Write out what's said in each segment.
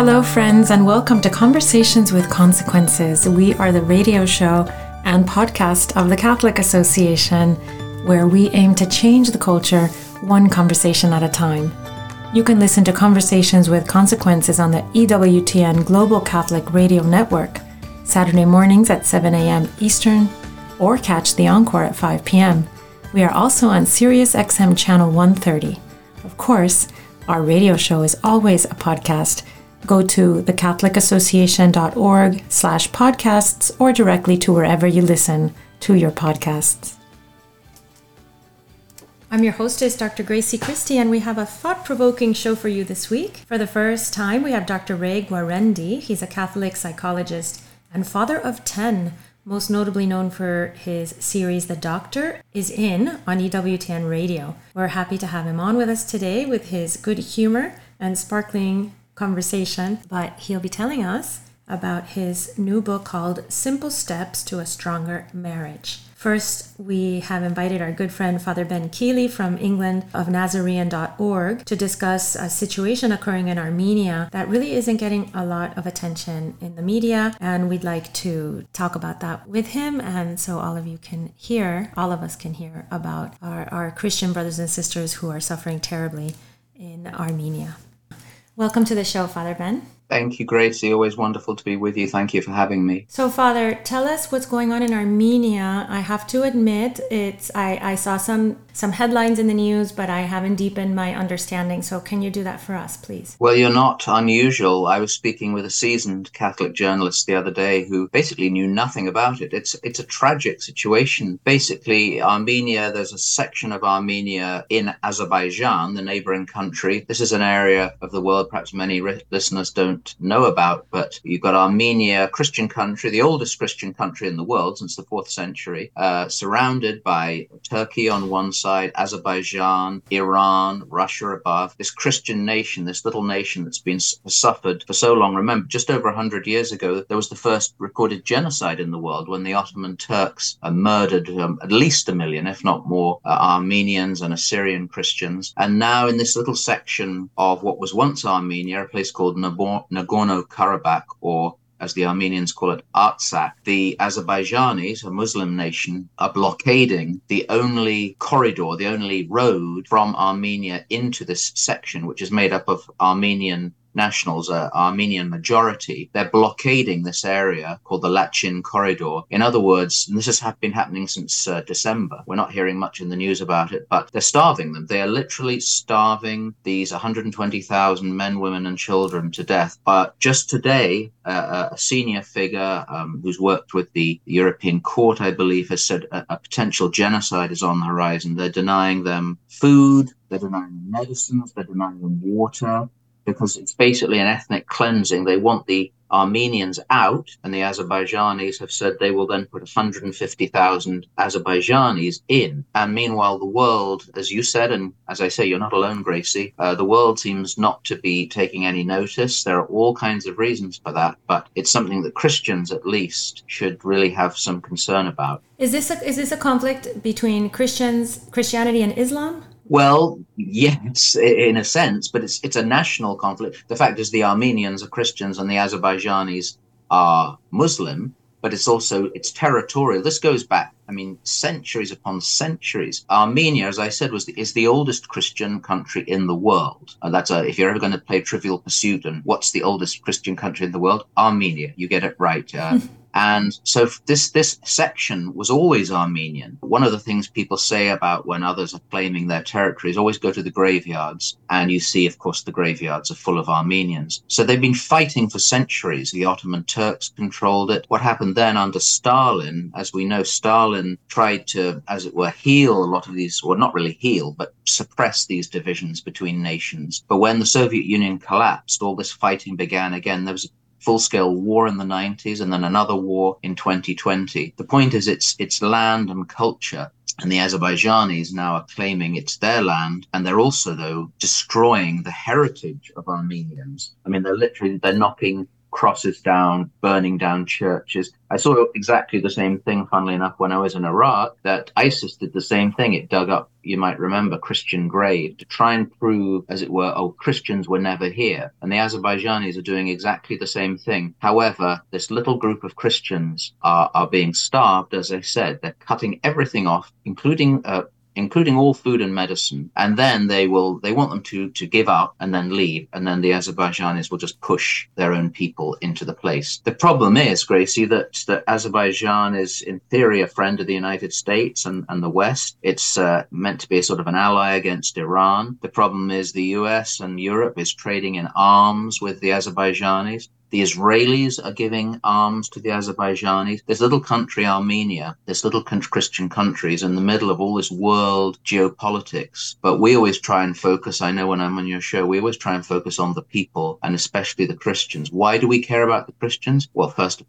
Hello, friends, and welcome to Conversations with Consequences. We are the radio show and podcast of the Catholic Association, where we aim to change the culture one conversation at a time. You can listen to Conversations with Consequences on the EWTN Global Catholic Radio Network, Saturday mornings at 7 a.m. Eastern, or catch the encore at 5 p.m. We are also on SiriusXM Channel 130. Of course, our radio show is always a podcast. Go to thecatholicassociation.org/podcasts or directly to wherever you listen to your podcasts. I'm your hostess, Dr. Gracie Christie, and we have a thought-provoking show for you this week. For the first time, we have Dr. Ray Guarendi. He's a Catholic psychologist and father of 10, most notably known for his series The Doctor Is In on EWTN Radio. We're happy to have him on with us today with his good humor and sparkling conversation, but he'll be telling us about his new book called Simple Steps to a Stronger Marriage. First, we have invited our good friend Father Ben Keeley from England of Nasarean.org to discuss a situation occurring in Armenia that really isn't getting a lot of attention in the media, and we'd like to talk about that with him, and so all of us can hear about our Christian brothers and sisters who are suffering terribly in Armenia. Welcome to the show, Father Ben. Thank you, Gracie. Always wonderful to be with you. Thank you for having me. So, Father, tell us what's going on in Armenia. I have to admit, I saw some headlines in the news, but I haven't deepened my understanding. So can you do that for us, please? Well, you're not unusual. I was speaking with a seasoned Catholic journalist the other day who basically knew nothing about it. It's a tragic situation. Basically, Armenia, there's a section of Armenia in Azerbaijan, the neighboring country. This is an area of the world perhaps many listeners don't know about, but you've got Armenia, Christian country, the oldest Christian country in the world since the 4th century, surrounded by Turkey on one side, Azerbaijan, Iran, Russia above, this Christian nation, this little nation that's been suffered for so long. Remember, just over 100 years ago, there was the first recorded genocide in the world when the Ottoman Turks murdered at least 1 million, if not more, Armenians and Assyrian Christians. And now in this little section of what was once Armenia, a place called Nagorno-Karabakh, or as the Armenians call it, Artsakh, the Azerbaijanis, a Muslim nation, are blockading the only corridor, the only road from Armenia into this section, which is made up of Armenian nationals, Armenian majority. They're blockading this area called the Lachin Corridor. In other words, and this has been happening since December. We're not hearing much in the news about it, but they're starving them. They are literally starving these 120,000 men, women, and children to death. But just today, a senior figure who's worked with the European Court, I believe, has said a potential genocide is on the horizon. They're denying them food, they're denying them medicines, they're denying them water, because it's basically an ethnic cleansing. They want the Armenians out, and the Azerbaijanis have said they will then put 150,000 Azerbaijanis in. And meanwhile, the world, as you said, and as I say, you're not alone, Gracie, the world seems not to be taking any notice. There are all kinds of reasons for that, but it's something that Christians, at least, should really have some concern about. Is this a conflict between Christianity and Islam? Well, yes, in a sense, but it's a national conflict. The fact is the Armenians are Christians and the Azerbaijanis are Muslim, but it's territorial. This goes back, centuries upon centuries. Armenia, as I said, is the oldest Christian country in the world. And that's if you're ever going to play Trivial Pursuit and what's the oldest Christian country in the world, Armenia, you get it right. And so this section was always Armenian. One of the things people say about when others are claiming their territories, always go to the graveyards, and you see, of course, the graveyards are full of Armenians. So they've been fighting for centuries. The Ottoman Turks controlled it. What happened then under Stalin, as we know, Stalin tried to, as it were, heal a lot of these, or not really heal, but suppress these divisions between nations. But when the Soviet Union collapsed, all this fighting began again. There was full-scale war in the 90s and then another war in 2020. The point is it's land and culture, and the Azerbaijanis now are claiming it's their land, and they're also, though, destroying the heritage of Armenians. They're knocking crosses down, burning down churches. I saw exactly the same thing, funnily enough, when I was in Iraq, that ISIS did the same thing. It dug up, you might remember, Christian graves to try and prove, as it were, oh, Christians were never here. And the Azerbaijanis are doing exactly the same thing. However, this little group of Christians are being starved, as I said. They're cutting everything off, including all food and medicine, and then they want them to give up and then leave, and then the Azerbaijanis will just push their own people into the place. The problem is, Gracie, that Azerbaijan is in theory a friend of the United States and the West. It's meant to be a sort of an ally against Iran. The problem is the US and Europe is trading in arms with the Azerbaijanis. The Israelis are giving arms to the Azerbaijanis. This little country, Armenia, this little Christian country is in the middle of all this world geopolitics. But we always try and focus, I know when I'm on your show, we always try and focus on the people and especially the Christians. Why do we care about the Christians? Well, first,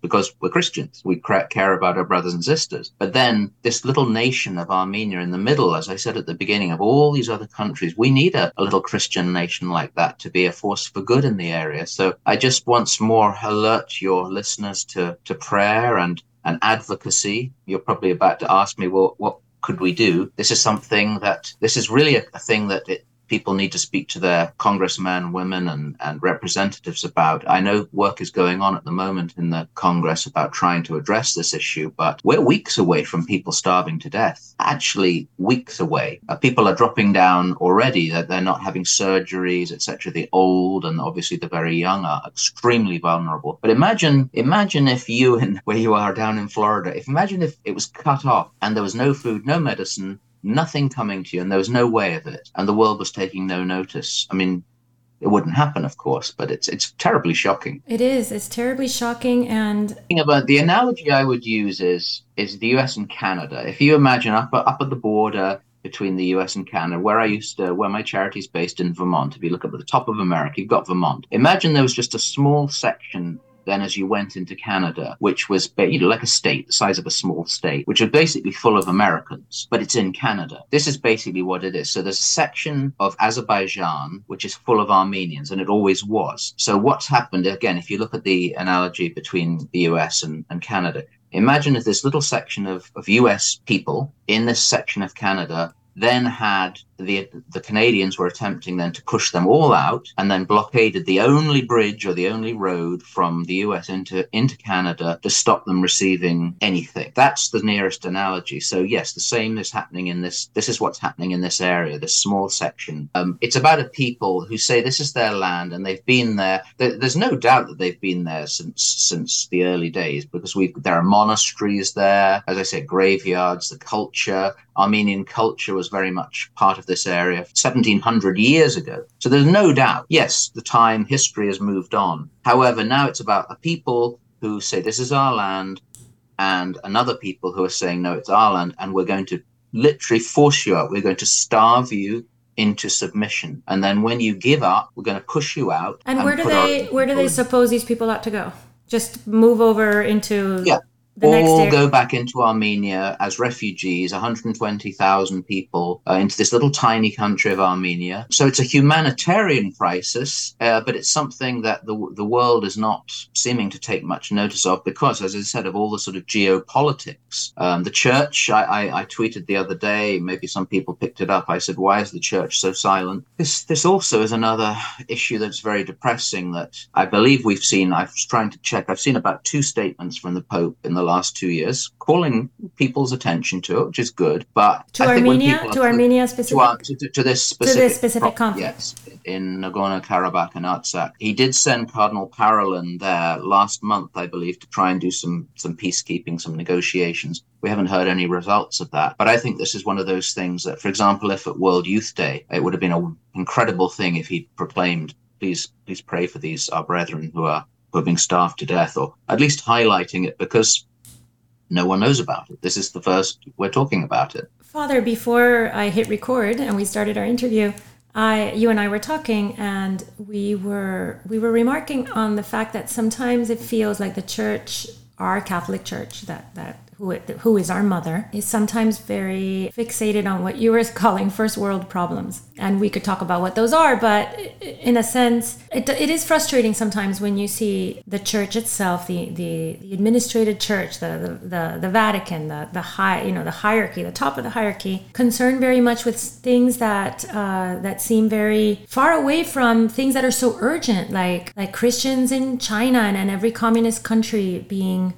because we're Christians. We care about our brothers and sisters. But then this little nation of Armenia in the middle, as I said at the beginning, of all these other countries, we need a little Christian nation like that to be a force for good in the area. So I just once more alert your listeners to prayer and advocacy. You're probably about to ask me, well, what could we do? This is really a thing that people need to speak to their congressmen, women, and representatives about. I know work is going on at the moment in the Congress about trying to address this issue, but we're weeks away from people starving to death. Actually, weeks away. People are dropping down already, that they're not having surgeries, etc. The old and obviously the very young are extremely vulnerable. But imagine if you, and where you are down in Florida, imagine if it was cut off and there was no food, no medicine, nothing coming to you, and there was no way of it, and the world was taking no notice. I mean, it wouldn't happen, of course, but it's terribly shocking. It is. It's terribly shocking. And about the analogy I would use is the U.S. and Canada. If you imagine up at the border between the U.S. and Canada, where my charity's based in Vermont, if you look up at the top of America, you've got Vermont. Imagine there was just a small section then as you went into Canada, which was like a state, the size of a small state, which are basically full of Americans, but it's in Canada. This is basically what it is. So there's a section of Azerbaijan, which is full of Armenians, and it always was. So what's happened, again, if you look at the analogy between the US and Canada, imagine if this little section of US people in this section of Canada then had the Canadians were attempting then to push them all out and then blockaded the only bridge or the only road from the US into Canada to stop them receiving anything. That's the nearest analogy. So yes, the same is happening in this. This is what's happening in this area, this small section. It's about a people who say this is their land and they've been there. There's no doubt that they've been there since the early days because there are monasteries there, as I said, graveyards, the culture. Armenian culture was very much part of this area 1700 years ago. So there's no doubt, yes, the time, history has moved on. However, now it's about a people who say this is our land and another people who are saying, no, it's our land and we're going to literally force you out. We're going to starve you into submission. And then when you give up, we're going to push you out. And where do they suppose these people ought to go? Just move over into... Yeah. All go back into Armenia as refugees, 120,000 people into this little tiny country of Armenia. So it's a humanitarian crisis, but it's something that the world is not seeming to take much notice of because, as I said, of all the sort of geopolitics. The church, I tweeted the other day, maybe some people picked it up. I said, why is the church so silent? This also is another issue that's very depressing that I believe we've seen. I've seen about 2 statements from the Pope in the last 2 years, calling people's attention to it, which is good. But to Armenia specifically, to this specific conflict, yes, in Nagorno-Karabakh and Artsakh, he did send Cardinal Parolin there last month, I believe, to try and do some peacekeeping, some negotiations. We haven't heard any results of that, but I think this is one of those things that, for example, if at World Youth Day, it would have been an incredible thing if he proclaimed, "Please pray for these our brethren who are being starved to death," or at least highlighting it because no one knows about it. This is the first we're talking about it. Father, before I hit record and we started our interview, you and I were talking and we were remarking on the fact that sometimes it feels like the church, our Catholic church, that who is our mother, is sometimes very fixated on what you were calling first world problems. And we could talk about what those are, but in a sense, it is frustrating sometimes when you see the church itself, the administrated church, the Vatican, the hierarchy, the top of the hierarchy, concerned very much with things that seem very far away from things that are so urgent, like Christians in China and every communist country being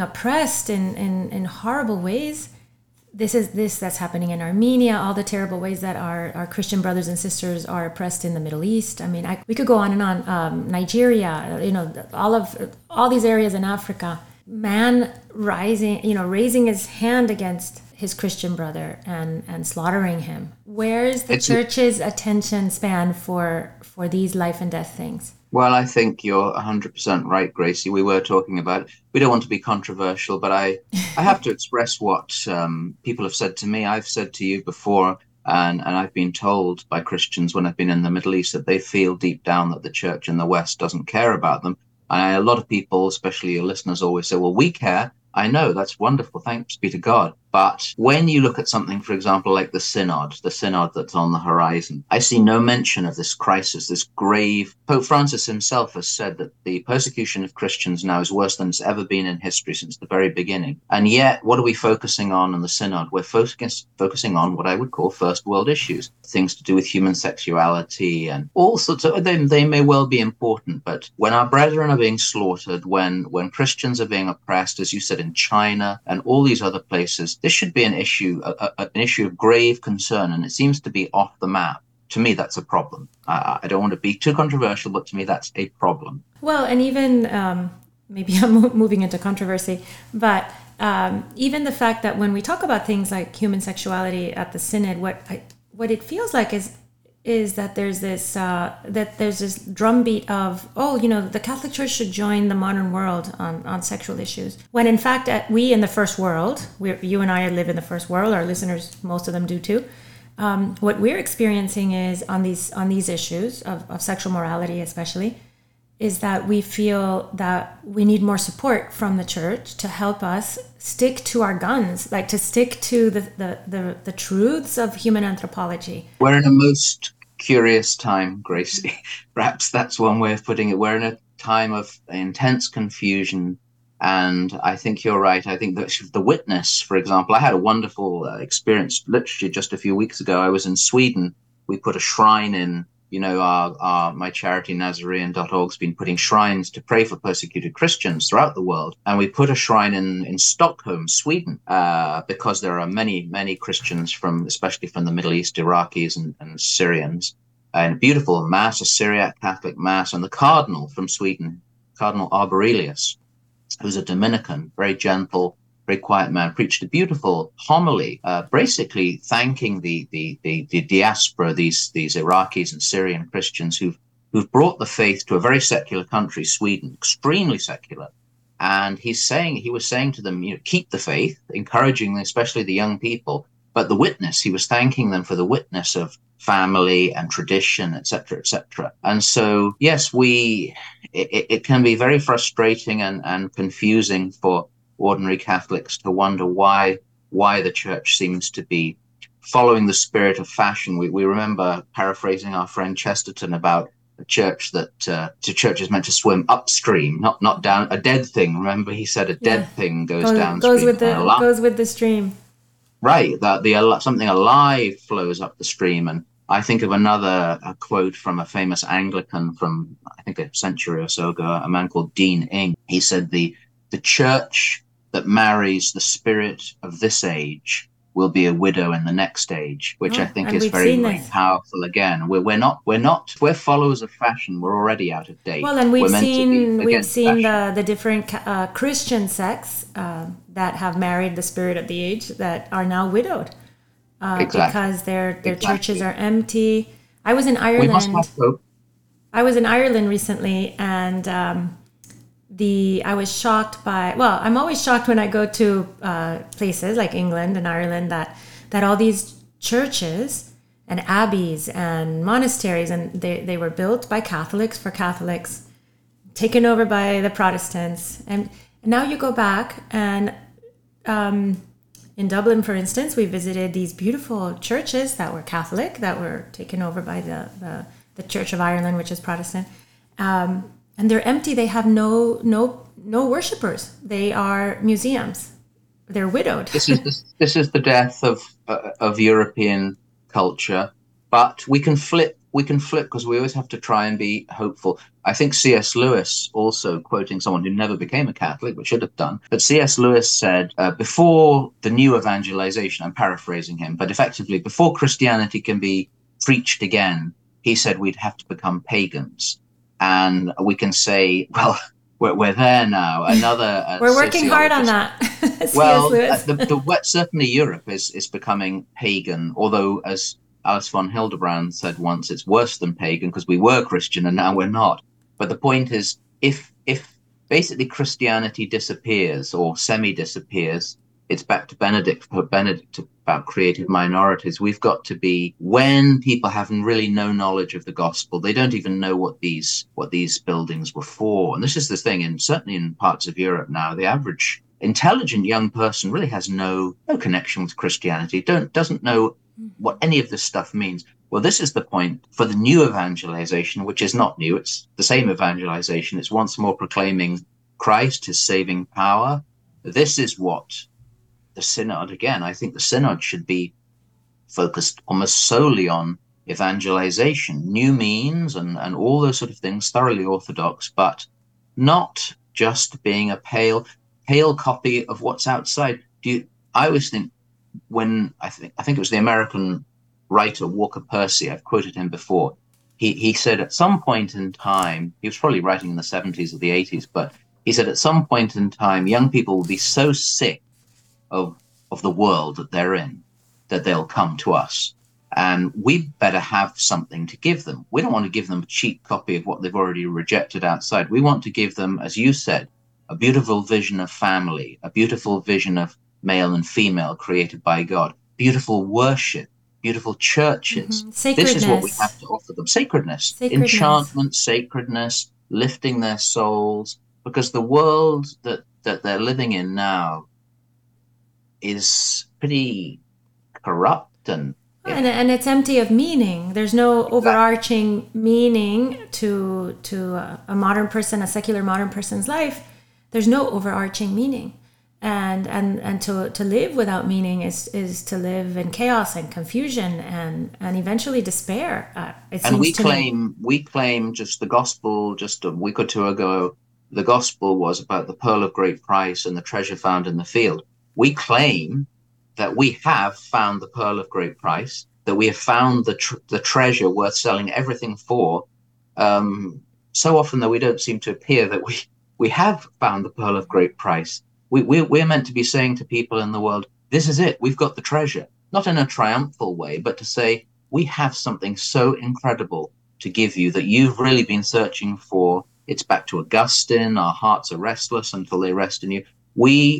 oppressed in horrible ways. This that's happening in Armenia, all the terrible ways that our Christian brothers and sisters are oppressed in the Middle East. I mean, we could go on and on. Nigeria, all these areas in Africa. Man raising his hand against his Christian brother and slaughtering him. Where is the church's attention span for these life and death things? Well, I think you're 100% right, Gracie. We were talking about it. We don't want to be controversial, but I have to express what people have said to me. I've said to you before, and I've been told by Christians when I've been in the Middle East that they feel deep down that the church in the West doesn't care about them. And a lot of people, especially your listeners, always say, well, we care. I know, that's wonderful. Thanks be to God. But when you look at something, for example, like the synod that's on the horizon, I see no mention of this crisis, this grave. Pope Francis himself has said that the persecution of Christians now is worse than it's ever been in history since the very beginning. And yet, what are we focusing on in the synod? We're focusing on what I would call first world issues, things to do with human sexuality and all sorts of, they may well be important, but when our brethren are being slaughtered, when Christians are being oppressed, as you said, in China and all these other places, this should be an issue, an issue of grave concern, and it seems to be off the map. To me, that's a problem. I don't want to be too controversial, but to me, that's a problem. Well, and even maybe I'm moving into controversy, but even the fact that when we talk about things like human sexuality at the synod, what it feels like is that there's this drumbeat of, the Catholic Church should join the modern world on sexual issues. When in fact, we in the first world, you and I live in the first world, our listeners, most of them do too. What we're experiencing is on these issues of sexual morality especially, is that we feel that we need more support from the church to help us stick to our guns, like to stick to the truths of human anthropology. We're in a most curious time, Gracie. Perhaps that's one way of putting it. We're in a time of intense confusion. And I think you're right. I think that the witness, for example, I had a wonderful experience literally just a few weeks ago. I was in Sweden. We put a shrine in. My charity Nasarean.org has been putting shrines to pray for persecuted Christians throughout the world. And we put a shrine in Stockholm, Sweden, because there are many, many Christians especially from the Middle East, Iraqis and Syrians. And a beautiful mass, a Syriac Catholic mass. And the cardinal from Sweden, Cardinal Arborelius, who's a Dominican, very gentle, very quiet man, preached a beautiful homily, basically thanking the diaspora, these Iraqis and Syrian Christians who've brought the faith to a very secular country, Sweden, extremely secular. And he was saying to them, keep the faith, encouraging them, especially the young people. But the witness, he was thanking them for the witness of family and tradition, et cetera, et cetera. And so, yes, it can be very frustrating and confusing for ordinary Catholics to wonder why the church seems to be following the spirit of fashion. We remember paraphrasing our friend Chesterton about a church that the church is meant to swim upstream, not down. A dead thing. Remember, he said a dead thing goes downstream. Goes with the stream. Right, that something alive flows up the stream. And I think of another quote from a famous Anglican from I think a century or so ago, a man called Dean Ing. He said the church that marries the spirit of this age will be a widow in the next age, which I think is very, very powerful. Again, we're followers of fashion. We're already out of date. Well, and we've seen the different Christian sects that have married the spirit of the age that are now widowed exactly. Because their churches are empty. I was in Ireland. We must have hope. I was in Ireland recently, and. I was shocked by, well, I'm always shocked when I go to places like England and Ireland that all these churches and abbeys and monasteries, and they were built by Catholics for Catholics, taken over by the Protestants. And now you go back and in Dublin, for instance, we visited these beautiful churches that were Catholic, that were taken over by the Church of Ireland, which is Protestant. And they're empty. They have no worshipers. They are museums. They're widowed. This is the death of European culture. But we can flip because we always have to try and be hopeful. I think C.S. Lewis, also quoting someone who never became a Catholic, but should have done, but C.S. Lewis said, before the new evangelization, I'm paraphrasing him, but effectively, before Christianity can be preached again, he said we'd have to become pagans. And we can say, well, we're there now. We're working hard on that. Well, certainly Europe is becoming pagan, although, as Alice von Hildebrand said once, it's worse than pagan because we were Christian and now we're not. But the point is, if basically Christianity disappears or semi-disappears, it's back to Benedict about creative minorities. We've got to be, when people have really no knowledge of the gospel, they don't even know what these buildings were for. And this is the thing, and certainly in parts of Europe now, the average intelligent young person really has no connection with Christianity, doesn't know what any of this stuff means. Well, this is the point for the new evangelization, which is not new. It's the same evangelization. It's once more proclaiming Christ, his saving power. This is what the synod, again, I think the synod should be focused almost solely on evangelization, new means and all those sort of things, thoroughly orthodox, but not just being a pale copy of what's outside. I always think, when I think it was the American writer Walker Percy, I've quoted him before, he said at some point in time, he was probably writing in the 70s or the 80s, but he said at some point in time, young people will be so sick of the world that they're in that they'll come to us. And we better have something to give them. We don't want to give them a cheap copy of what they've already rejected outside. We want to give them, as you said, a beautiful vision of family, a beautiful vision of male and female created by God, beautiful worship, beautiful churches. Mm-hmm. This is what we have to offer them. Sacredness. Enchantment, sacredness, lifting their souls, because the world that they're living in now is pretty corrupt and it's empty of meaning. There's no overarching meaning to a modern person, a secular modern person's life. There's no overarching meaning. And to live without meaning is to live in chaos and confusion and eventually despair. We claim just the gospel. Just a week or two ago, the gospel was about the pearl of great price and the treasure found in the field. We claim that we have found the pearl of great price, that we have found the treasure worth selling everything for. So often that we don't seem to appear that we have found the pearl of great price. We're meant to be saying to people in the world, this is it, we've got the treasure. Not in a triumphal way, but to say, we have something so incredible to give you that you've really been searching for. It's back to Augustine, our hearts are restless until they rest in you.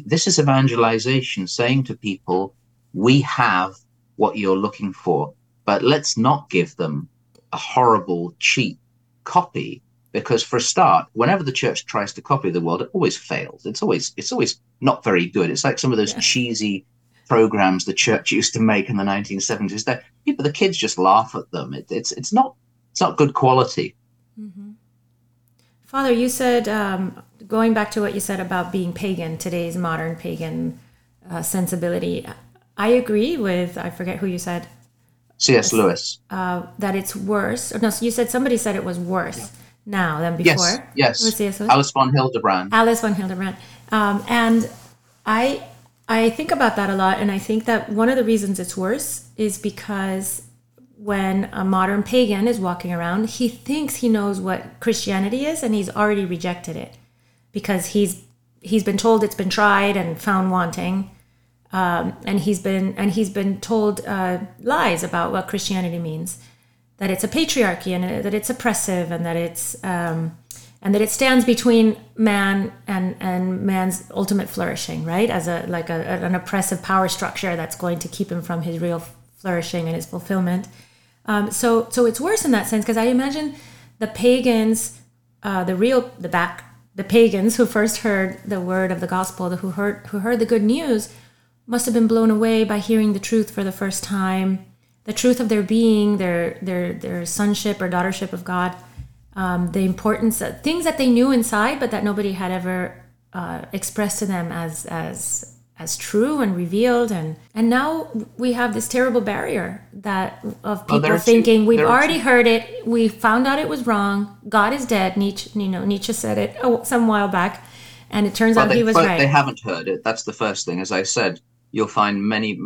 This is evangelization, saying to people, we have what you're looking for, but let's not give them a horrible, cheap copy. Because for a start, whenever the church tries to copy the world, it always fails. It's always not very good. It's like some of those cheesy programs the church used to make in the 1970s. The kids just laugh at them. It's not good quality. Mm-hmm. Father, you said, going back to what you said about being pagan, today's modern pagan sensibility, I agree with, I forget who you said. C.S. Lewis. That it's worse. No, you said somebody said it was worse. Yeah. Now than before. Yes. Alice von Hildebrand. And I think about that a lot, and I think that one of the reasons it's worse is because when a modern pagan is walking around, he thinks he knows what Christianity is, and he's already rejected it because he's been told it's been tried and found wanting, and he's been told lies about what Christianity means. That it's a patriarchy and that it's oppressive and that it's and that it stands between man and man's ultimate flourishing, right? As an oppressive power structure that's going to keep him from his real flourishing and his fulfillment. So it's worse in that sense because I imagine the pagans, the real, the back the pagans who first heard the word of the gospel, who heard the good news, must have been blown away by hearing the truth for the first time, the truth of their being, their sonship or daughtership of God, the importance of things that they knew inside, but that nobody had ever expressed to them as true and revealed. And now we have this terrible barrier that of people thinking, we've already heard it, we found out it was wrong, God is dead. Nietzsche said it some while back, and it turns out he was right. They haven't heard it. That's the first thing. As I said, you'll find many,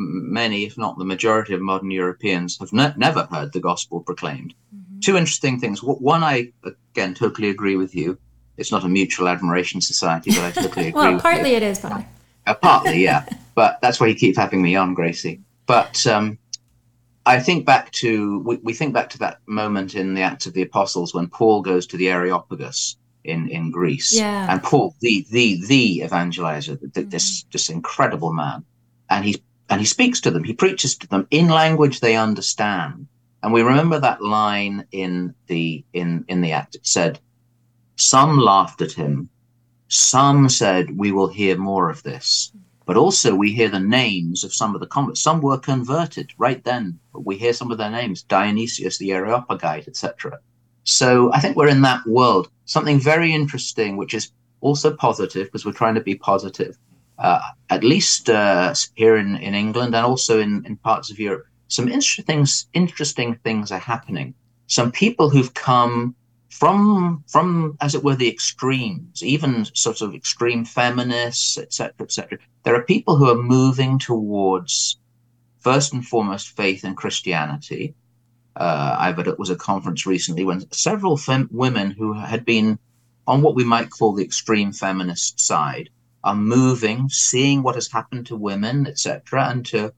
if not the majority of modern Europeans have never heard the gospel proclaimed. Mm-hmm. Two interesting things. One, I, again, totally agree with you. It's not a mutual admiration society, but I totally agree with you. Well, partly it is, Father. Partly, yeah. But that's why you keep having me on, Gracie. But I think back to, we think back to that moment in the Acts of the Apostles when Paul goes to the Areopagus in Greece. Yeah. And Paul, the evangelizer, this incredible man, and he speaks to them. He preaches to them in language they understand. And we remember that line in the Act. It said, some laughed at him. Some said, we will hear more of this. But also we hear the names of some of the converts. Some were converted right then, but we hear some of their names, Dionysius, the Areopagite, etc. So I think we're in that world. Something very interesting, which is also positive, because we're trying to be positive, at least here in England and also in parts of Europe. Some interesting things are happening. Some people who've come from as it were the extremes, even sort of extreme feminists, etc., etc. There are people who are moving towards first and foremost faith in Christianity. I but it was a conference recently when several women who had been on what we might call the extreme feminist side are moving, seeing what has happened to women, etc., and to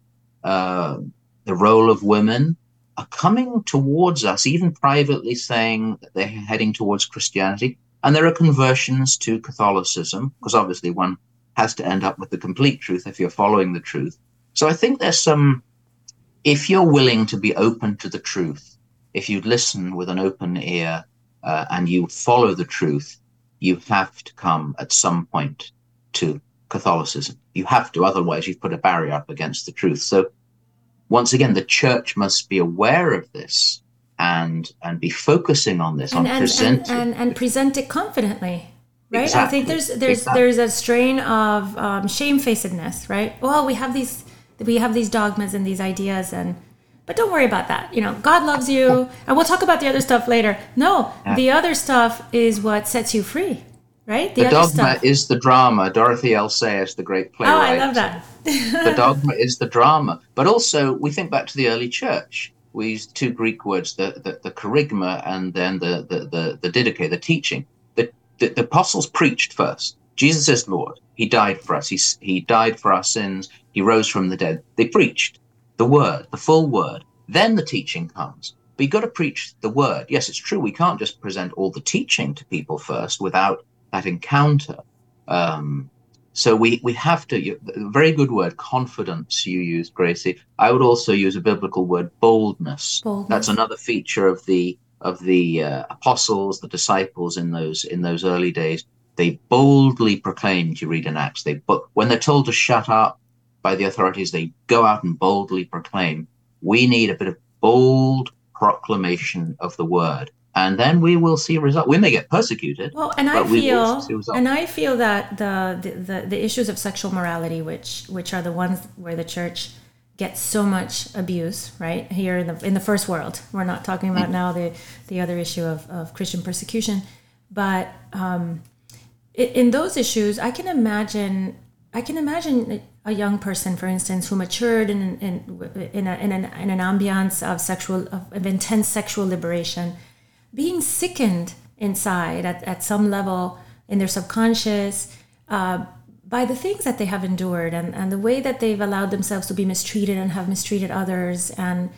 the role of women, are coming towards us, even privately saying that they're heading towards Christianity. And there are conversions to Catholicism, because obviously one has to end up with the complete truth if you're following the truth. So I think there's some, if you're willing to be open to the truth, if you listen with an open ear and you follow the truth, you have to come at some point to Catholicism. You have to, otherwise you've put a barrier up against the truth. So once again, the church must be aware of this and be focusing on this, on presenting. And present it confidently, right? Exactly. I think there's a strain of shamefacedness, right? Well, we have these dogmas and these ideas, but don't worry about that. You know, God loves you, and we'll talk about the other stuff later. No, yeah. The other stuff is what sets you free, right? The dogma stuff is the drama. Dorothy L. Sayers, the great playwright. Oh, I love that. The dogma is the drama. But also, we think back to the early church. We use two Greek words, the kerygma and then the didache, the teaching. The apostles preached first. Jesus is Lord. He died for us. He died for our sins. He rose from the dead. They preached the word, the full word. Then the teaching comes. But you've got to preach the word. Yes, it's true. We can't just present all the teaching to people first without that encounter. So we have to, very good word, confidence you use, Gracie. I would also use a biblical word, boldness. That's another feature of the apostles, the disciples in those early days. They boldly proclaimed, you read in Acts, when they're told to shut up by the authorities, they go out and boldly proclaim. We need a bit of bold proclamation of the word. And then we will see a result. We may get persecuted. Well, and I feel that the issues of sexual morality, which are the ones where the church gets so much abuse, right? Here in the first world, we're not talking about now the other issue of Christian persecution, but in those issues, I can imagine a young person, for instance, who matured in an ambiance of intense sexual liberation, being sickened inside at some level in their subconscious by the things that they have endured and the way that they've allowed themselves to be mistreated and have mistreated others. And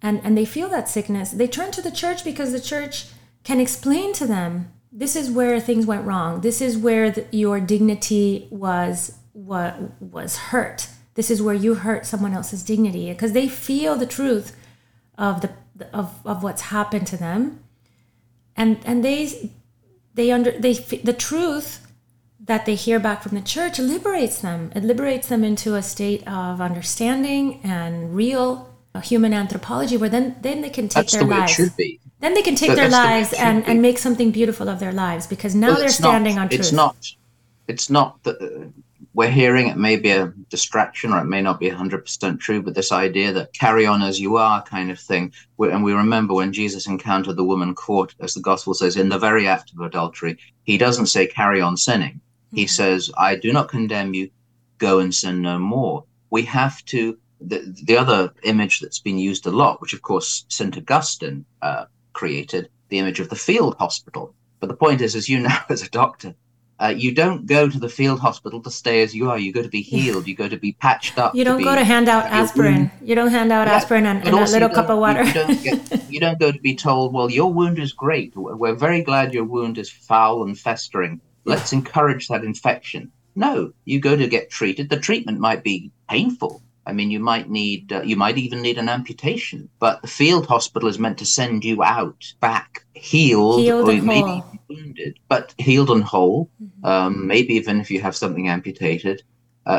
they feel that sickness. They turn to the church because the church can explain to them, this is where things went wrong. This is where your dignity was hurt. This is where you hurt someone else's dignity, because they feel the truth of what's happened to them. And they the truth that they hear back from the church liberates them. It liberates them into a state of understanding and real human anthropology, where then they can take that's their the way lives. It should be. Then they can take their lives and make something beautiful of their lives, because now they're standing on truth. It's not that we're hearing, it may be a distraction or it may not be 100% true, but this idea that carry on as you are kind of thing. And we remember when Jesus encountered the woman caught, as the gospel says, in the very act of adultery, he doesn't say carry on sinning. He mm-hmm. says, I do not condemn you, go and sin no more. We have to, the other image that's been used a lot, which of course St. Augustine created, the image of the field hospital. But the point is, as you know, as a doctor, you don't go to the field hospital to stay as you are. You go to be healed. You go to be patched up. You don't go to hand out aspirin. You don't hand out aspirin and a little cup of water. You don't go to be told, well, your wound is great. We're very glad your wound is foul and festering. Let's encourage that infection. No, you go to get treated. The treatment might be painful. I mean, you might even need an amputation. But the field hospital is meant to send you out back healed or maybe wounded, but healed and whole. Mm-hmm. Maybe even if you have something amputated.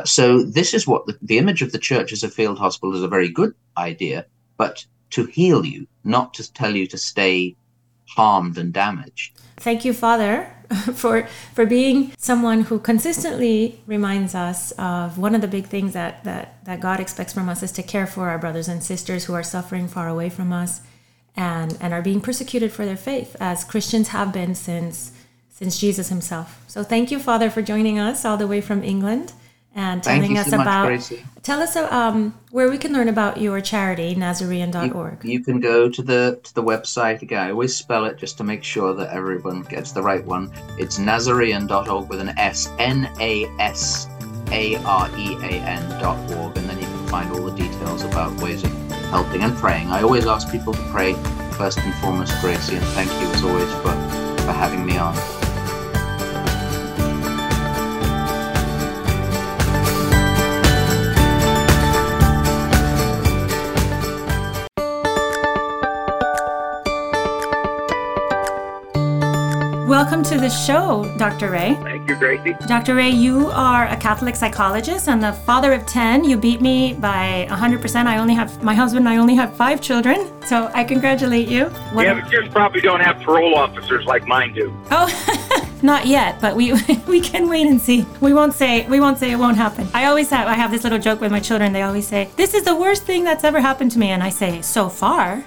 So this is what the image of the church as a field hospital is a very good idea, but to heal you, not to tell you to stay harmed and damaged. Thank you, Father, for being someone who consistently reminds us of one of the big things that God expects from us is to care for our brothers and sisters who are suffering far away from us and are being persecuted for their faith, as Christians have been since Jesus himself. So thank you, Father, for joining us all the way from England and telling us where we can learn about your charity, Nasarean.org. You can go to the website again. I always spell it just to make sure that everyone gets the right one. It's Nasarean.org with an S, Nasarean.org, and then you can find all the details about ways of helping and praying. I always ask people to pray first and foremost, Gracie, and thank you as always for having me on. Welcome to the show, Dr. Ray. Thank you, Gracie. Dr. Ray, you are a Catholic psychologist and the father of 10. You beat me by 100%. My husband and I only have 5 children, so I congratulate you. But yours probably don't have parole officers like mine do. Oh, not yet, but we can wait and see. We won't say it won't happen. I have this little joke with my children. They always say, "This is the worst thing that's ever happened to me," and I say, "So far."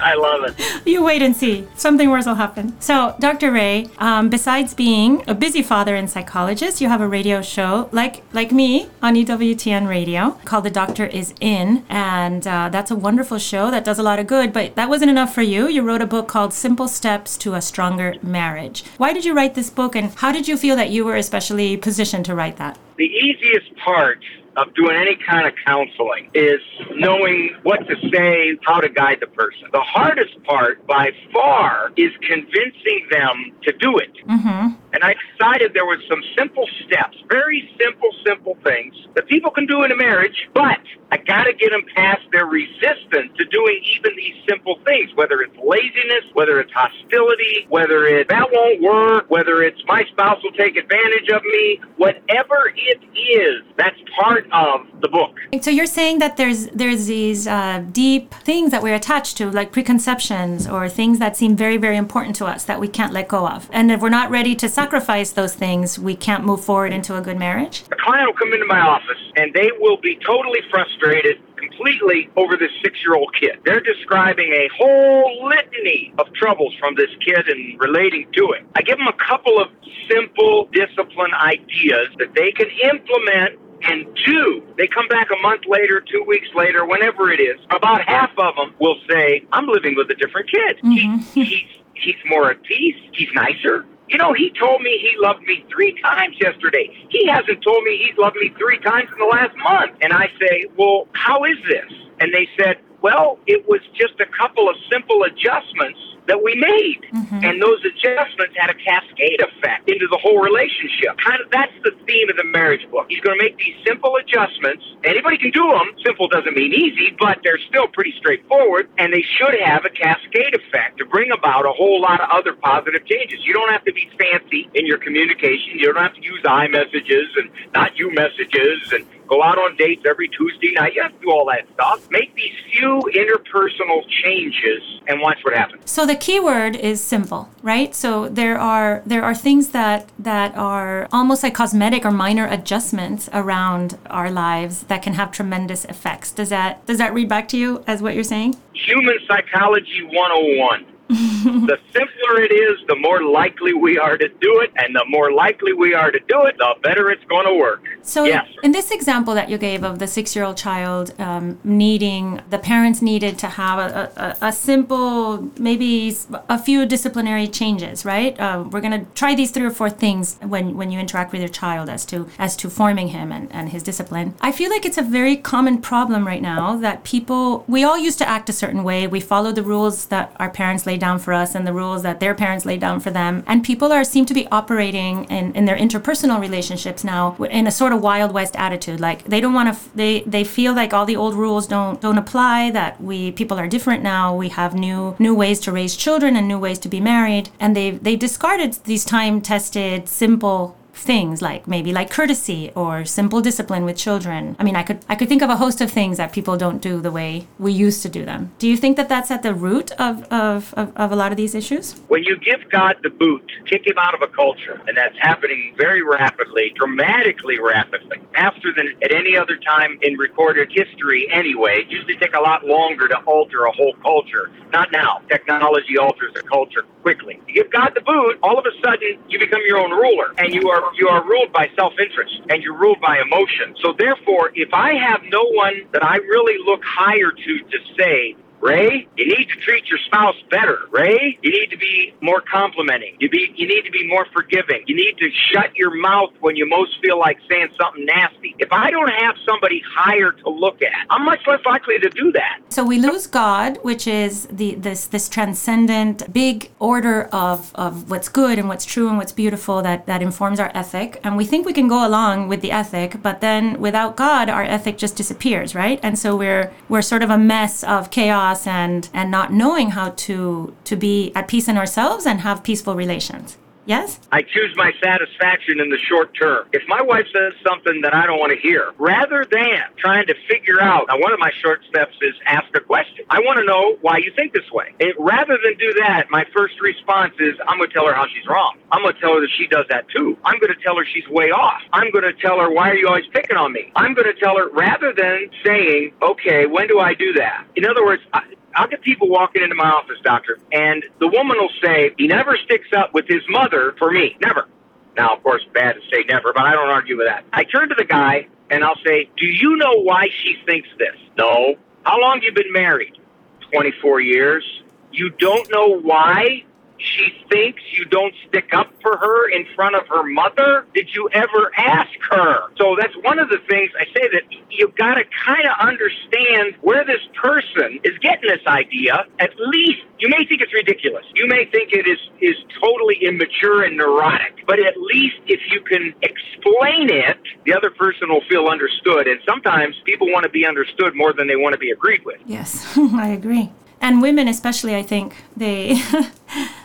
I love it. You wait and see. Something worse will happen. So, Dr. Ray, besides being a busy father and psychologist, you have a radio show, like me, on EWTN Radio, called The Doctor Is In. And that's a wonderful show that does a lot of good, but that wasn't enough for you. You wrote a book called Simple Steps to a Stronger Marriage. Why did you write this book, and how did you feel that you were especially positioned to write that? The easiest part of doing any kind of counseling is knowing what to say, how to guide the person. The hardest part, by far, is convincing them to do it. Mm-hmm. And I decided there was some simple steps, very simple things that people can do in a marriage, but I got to get them past their resistance to doing even these simple things, whether it's laziness, whether it's hostility, whether it's that won't work, whether it's my spouse will take advantage of me, whatever it is, that's part of the book. So you're saying that there's these deep things that we're attached to, like preconceptions or things that seem very, very important to us that we can't let go of. And if we're not ready to sacrifice those things, we can't move forward into a good marriage? A client will come into my office and they will be totally frustrated completely over this 6-year-old kid. They're describing a whole litany of troubles from this kid and relating to it. I give them a couple of simple discipline ideas that they can implement and do. They come back a month later, 2 weeks later, whenever it is. About half of them will say, I'm living with a different kid. Mm-hmm. He's more at peace. He's nicer. You know, he told me he loved me 3 times yesterday. He hasn't told me he's loved me 3 times in the last month. And I say, well, how is this? And they said, well, it was just a couple of simple adjustments that we made. Mm-hmm. And those adjustments had a cascade effect into the whole relationship. Kind of, that's the theme of the marriage book. He's going to make these simple adjustments. Anybody can do them. Simple doesn't mean easy, but they're still pretty straightforward, and they should have a cascade effect to bring about a whole lot of other positive changes. You don't have to be fancy in your communication. You don't have to use I messages and not you messages and go out on dates every Tuesday night. You have to do all that stuff. Make these few interpersonal changes and watch what happens. So the key word is simple, right? So there are things that are almost like cosmetic or minor adjustments around our lives that can have tremendous effects. Does that read back to you as what you're saying? Human Psychology 101. The simpler it is, the more likely we are to do it. And the more likely we are to do it, the better it's going to work. So yes. In this example that you gave of the 6-year-old child the parents needed to have a simple, maybe a few disciplinary changes, right? We're going to try these 3 or 4 things when you interact with your child as to forming him and his discipline. I feel like it's a very common problem right now that we all used to act a certain way. We follow the rules that our parents laid down for us and the rules that their parents laid down for them. And people seem to be operating in their interpersonal relationships now in a sort of Wild West attitude. Like they don't want to, they feel like all the old rules don't apply, that people are different now. We have new ways to raise children and new ways to be married. And they discarded these time-tested, simple things like courtesy or simple discipline with children. I mean, I could think of a host of things that people don't do the way we used to do them. Do you think that that's at the root of a lot of these issues? When you give God the boot, kick him out of a culture, and that's happening very rapidly, dramatically rapidly, faster than at any other time in recorded history anyway. It usually takes a lot longer to alter a whole culture. Not now. Technology alters a culture quickly. You give God the boot, all of a sudden you become your own ruler, and you are ruled by self-interest, and you're ruled by emotion. So therefore, if I have no one that I really look higher to say, Ray, you need to treat your spouse better. Ray, you need to be more complimenting. You need to be more forgiving. You need to shut your mouth when you most feel like saying something nasty. If I don't have somebody higher to look at, I'm much less likely to do that. So we lose God, which is this transcendent big order of what's good and what's true and what's beautiful that informs our ethic. And we think we can go along with the ethic, but then without God, our ethic just disappears, right? And so we're sort of a mess of chaos and not knowing how to be at peace in ourselves and have peaceful relations. Yes? I choose my satisfaction in the short term. If my wife says something that I don't want to hear, rather than trying to figure out, now one of my short steps is ask a question. I want to know why you think this way. And rather than do that, my first response is, I'm going to tell her how she's wrong. I'm going to tell her that she does that too. I'm going to tell her she's way off. I'm going to tell her, why are you always picking on me? I'm going to tell her, rather than saying, okay, when do I do that? In other words, I'll get people walking into my office, doctor, and the woman will say, he never sticks up with his mother for me. Never. Now, of course, bad to say never, but I don't argue with that. I turn to the guy, and I'll say, do you know why she thinks this? No. How long have you been married? 24 years. You don't know why she thinks you don't stick up for her in front of her mother? Did you ever ask her? So that's one of the things I say, that you've got to kind of understand where this person is getting this idea. At least you may think it's ridiculous. You may think it is totally immature and neurotic. But at least if you can explain it, the other person will feel understood. And sometimes people want to be understood more than they want to be agreed with. Yes, I agree. And women especially, I think,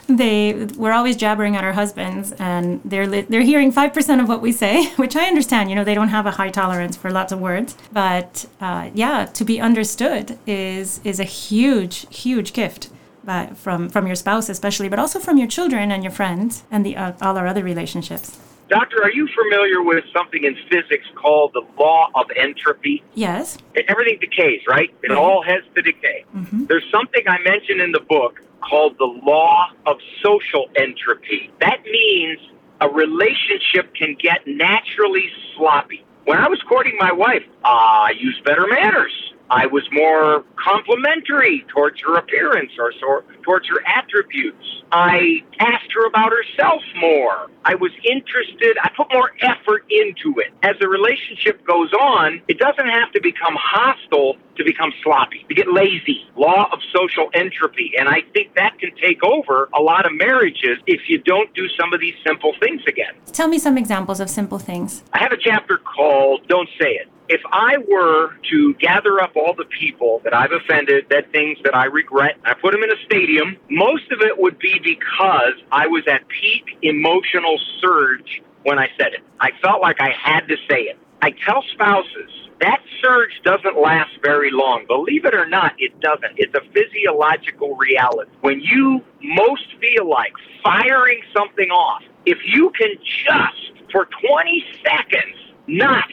we're always jabbering at our husbands, and they're hearing 5% of what we say, which I understand. You know, they don't have a high tolerance for lots of words. But to be understood is a huge, huge gift. But from your spouse especially, but also from your children and your friends and all our other relationships. Doctor, are you familiar with something in physics called the law of entropy? Yes. Everything decays, right? It all has to decay. Mm-hmm. There's something I mentioned in the book called the law of social entropy. That means a relationship can get naturally sloppy. When I was courting my wife, I used better manners. I was more complimentary towards her appearance or towards her attributes. I asked her about herself more. I was interested. I put more effort into it. As the relationship goes on, it doesn't have to become hostile to become sloppy. We get lazy. Law of social entropy. And I think that can take over a lot of marriages if you don't do some of these simple things again. Tell me some examples of simple things. I have a chapter called Don't Say It. If I were to gather up all the people that I've offended, that things that I regret, I put them in a stadium, most of it would be because I was at peak emotional surge when I said it. I felt like I had to say it. I tell spouses, that surge doesn't last very long. Believe it or not, it doesn't. It's a physiological reality. When you most feel like firing something off, if you can just, for 20 seconds, not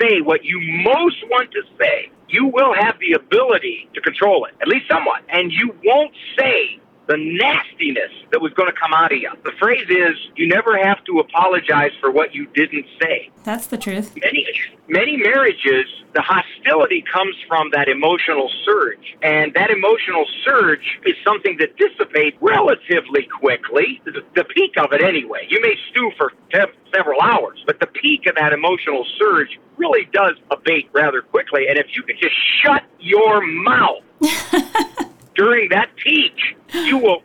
say what you most want to say, you will have the ability to control it, at least somewhat. And you won't say the nastiness that was going to come out of you. The phrase is, you never have to apologize for what you didn't say. That's the truth. Many marriages, the hostility comes from that emotional surge. And that emotional surge is something that dissipates relatively quickly, the peak of it anyway. You may stew for several hours, but the peak of that emotional surge really does abate rather quickly. And if you could just shut your mouth during that peak, you will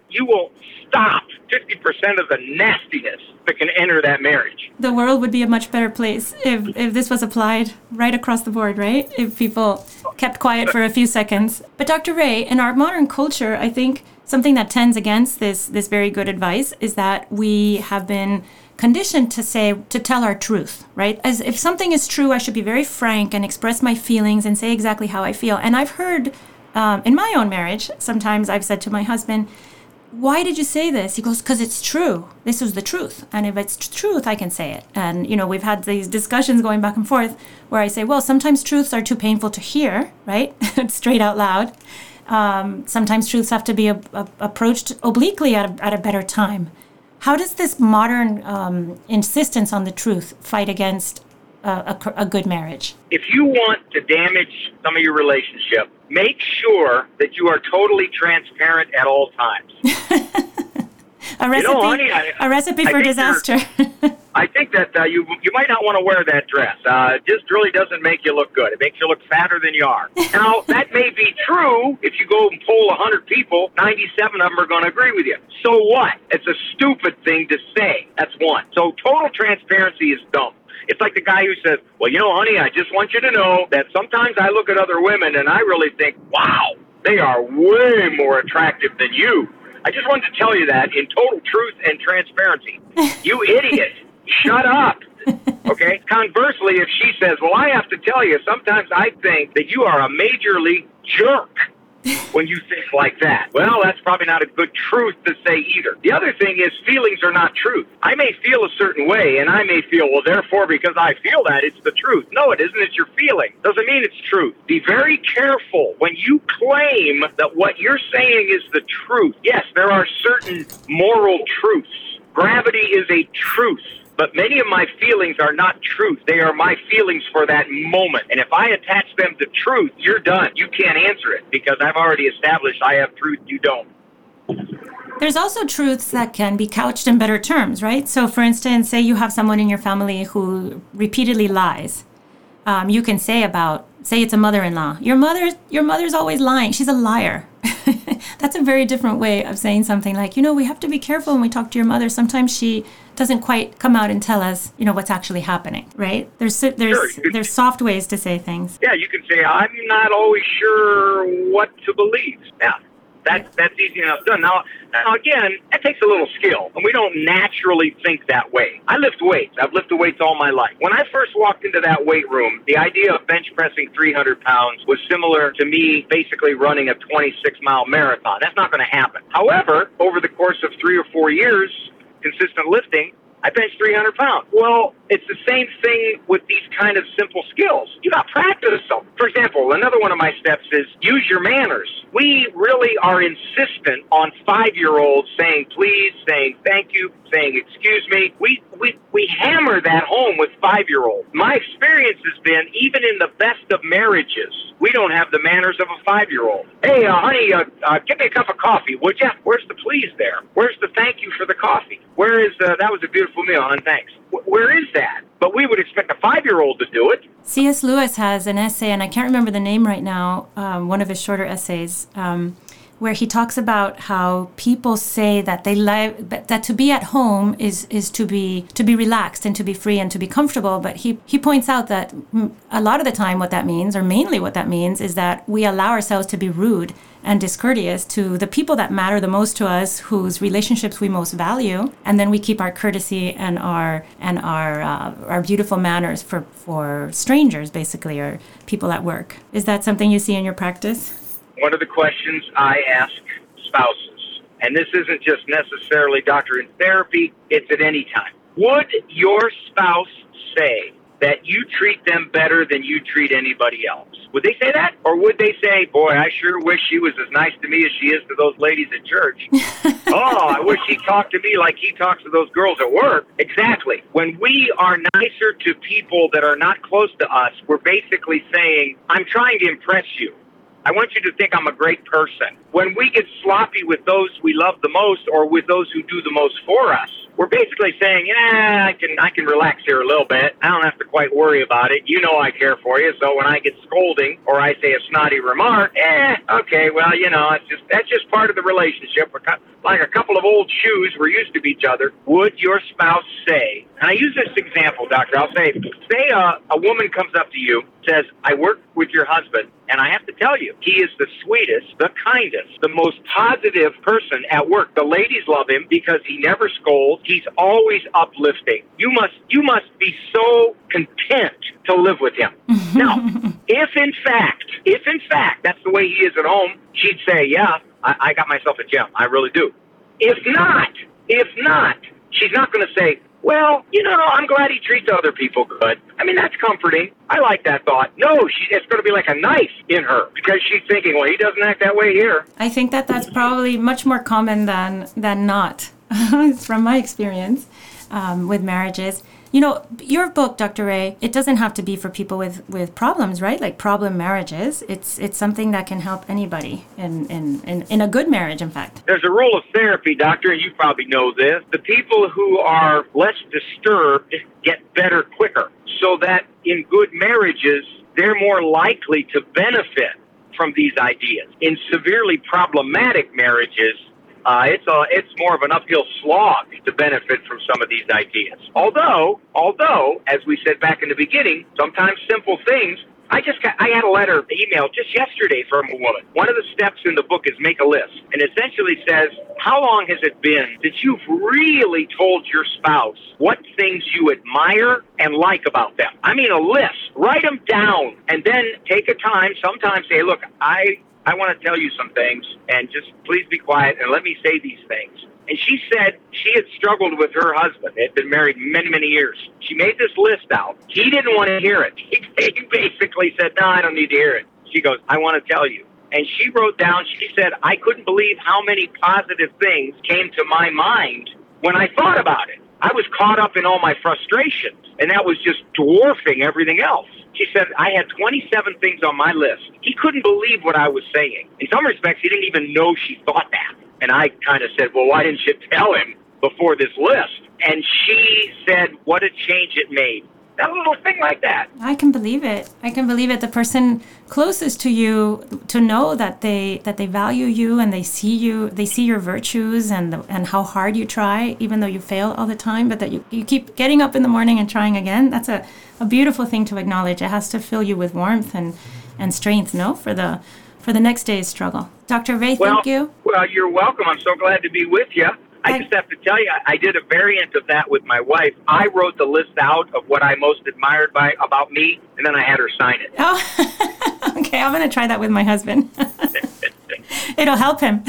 stop 50% of the nastiness that can enter that marriage. The world would be a much better place if this was applied right across the board, right? If people kept quiet for a few seconds. But Dr. Ray, in our modern culture, I think something that tends against this very good advice is that we have been conditioned to tell our truth, right? As if something is true, I should be very frank and express my feelings and say exactly how I feel. And I've heard in my own marriage, sometimes I've said to my husband, why did you say this? He goes, because it's true. This is the truth. And if it's truth, I can say it. And, we've had these discussions going back and forth where I say, well, sometimes truths are too painful to hear, right? Straight out loud. Sometimes truths have to be approached obliquely at a better time. How does this modern insistence on the truth fight against a good marriage? If you want to damage some of your relationship, make sure that you are totally transparent at all times. A recipe for disaster. I think that you might not want to wear that dress. It just really doesn't make you look good. It makes you look fatter than you are. Now, that may be true. If you go and poll 100 people, 97 of them are going to agree with you. So what? It's a stupid thing to say. That's one. So total transparency is dumb. It's like the guy who says, well, honey, I just want you to know that sometimes I look at other women and I really think, wow, they are way more attractive than you. I just wanted to tell you that in total truth and transparency. You idiot. Shut up. Okay? Conversely, if she says, well, I have to tell you, sometimes I think that you are a major league jerk when you think like that. Well, that's probably not a good truth to say either. The other thing is feelings are not truth. I may feel a certain way, and I may feel, well, therefore, because I feel that, it's the truth. No, it isn't. It's your feeling. Doesn't mean it's truth. Be very careful when you claim that what you're saying is the truth. Yes, there are certain moral truths. Gravity is a truth. But many of my feelings are not truth. They are my feelings for that moment. And if I attach them to truth, you're done. You can't answer it because I've already established I have truth, you don't. There's also truths that can be couched in better terms, right? So for instance, say you have someone in your family who repeatedly lies. You can say say it's a mother-in-law. Your mother's always lying. She's a liar. That's a very different way of saying something like, we have to be careful when we talk to your mother. Sometimes she doesn't quite come out and tell us, what's actually happening, right? There's soft ways to say things. Yeah, you can say, I'm not always sure what to believe. Yeah. That's easy enough done. Now, again, that takes a little skill, and we don't naturally think that way. I lift weights. I've lifted weights all my life. When I first walked into that weight room, the idea of bench pressing 300 pounds was similar to me basically running a 26-mile marathon. That's not going to happen. However, over the course of 3 or 4 years, consistent lifting, I bench 300 pounds. Well, it's the same thing with these kind of simple skills. You got to practice them. For example, another one of my steps is use your manners. We really are insistent on 5-year-olds saying please, saying thank you, saying excuse me. We hammer that home with 5-year-olds. My experience has been, even in the best of marriages, we don't have the manners of a 5-year-old. Hey, honey, give me a cup of coffee, would you? Where's the please there? Where's the thank you for the coffee? Where is that was a beautiful meal, and thanks. Where is that? But we would expect a 5-year-old to do it. C.S. Lewis has an essay, and I can't remember the name right now, one of his shorter essays, where he talks about how people say that they that to be at home is to be relaxed and to be free and to be comfortable. But he points out that a lot of the time what that means, or mainly what that means, is that we allow ourselves to be rude and discourteous to the people that matter the most to us, whose relationships we most value, and then we keep our courtesy and our beautiful manners for strangers, basically, or people at work. Is that something you see in your practice? One of the questions I ask spouses, and this isn't just necessarily doctor in therapy, it's at any time. Would your spouse say that you treat them better than you treat anybody else? Would they say that? Or would they say, boy, I sure wish she was as nice to me as she is to those ladies at church. Oh, I wish he talked to me like he talks to those girls at work. Exactly. When we are nicer to people that are not close to us, we're basically saying, I'm trying to impress you. I want you to think I'm a great person. When we get sloppy with those we love the most, or with those who do the most for us, we're basically saying, yeah, I can relax here a little bit. I don't have to quite worry about it. You know I care for you, so when I get scolding or I say a snotty remark, okay, well, you know, that's just part of the relationship. We're like a couple of old shoes, we're used to each other. Would your spouse say, and I use this example, doctor, I'll say a woman comes up to you, says, I work with your husband, and I have to tell you, he is the sweetest, the kindest, the most positive person at work. The ladies love him because he never scolds. He's always uplifting. You must be so content to live with him. Now, if in fact that's the way he is at home, she'd say, yeah, I got myself a gem. I really do. If not, she's not going to say, well, you know, I'm glad he treats other people good. I mean, that's comforting. I like that thought. No, it's going to be like a knife in her, because she's thinking, well, he doesn't act that way here. I think that's probably much more common than not, from my experience with marriages. You know, your book, Dr. Ray, it doesn't have to be for people with problems, right? Like problem marriages. It's something that can help anybody in a good marriage, in fact. There's a rule of therapy, doctor, and you probably know this. The people who are less disturbed get better quicker, so that in good marriages, they're more likely to benefit from these ideas. In severely problematic marriages, it's more of an uphill slog to benefit from some of these ideas. Although, as we said back in the beginning, sometimes simple things. I had a letter, email just yesterday from a woman. One of the steps in the book is make a list, and essentially says, how long has it been that you've really told your spouse what things you admire and like about them? I mean, a list. Write them down, and then take a time. Sometimes say, look, I want to tell you some things, and just please be quiet and let me say these things. And she said she had struggled with her husband. They had been married many, many years. She made this list out. He didn't want to hear it. He basically said, no, I don't need to hear it. She goes, I want to tell you. And she wrote down, she said, I couldn't believe how many positive things came to my mind when I thought about it. I was caught up in all my frustrations, and that was just dwarfing everything else. She said, I had 27 things on my list. He couldn't believe what I was saying. In some respects, he didn't even know she thought that. And I kind of said, well, why didn't you tell him before this list? And she said, what a change it made. That little thing like that. I can believe it. The person closest to you, to know that they value you, and they see your virtues and how hard you try, even though you fail all the time, but that you keep getting up in the morning and trying again. That's a beautiful thing to acknowledge. It has to fill you with warmth and strength, no, for the next day's struggle. Dr. Ray, thank you. Well, you're welcome. I'm so glad to be with you. I just have to tell you, I did a variant of that with my wife. I wrote the list out of what I most admired about me, and then I had her sign it. Oh, okay. I'm going to try that with my husband. It'll help him.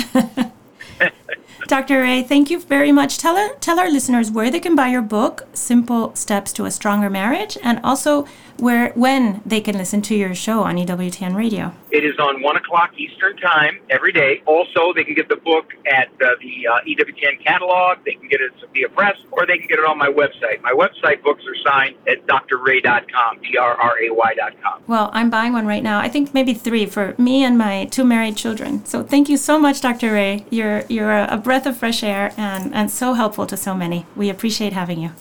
Dr. Ray, thank you very much. Tell our listeners where they can buy your book, Simple Steps to a Stronger Marriage, and also when they can listen to your show on EWTN Radio. It is on 1 o'clock Eastern Time every day. Also, they can get the book at the EWTN catalog. They can get it at Sophia Press, or they can get it on my website. My website books are signed at drray.com, drray.com. Well, I'm buying one right now. I think maybe 3 for me and my 2 married children. So thank you so much, Dr. Ray. You're a breath of fresh air and so helpful to so many. We appreciate having you.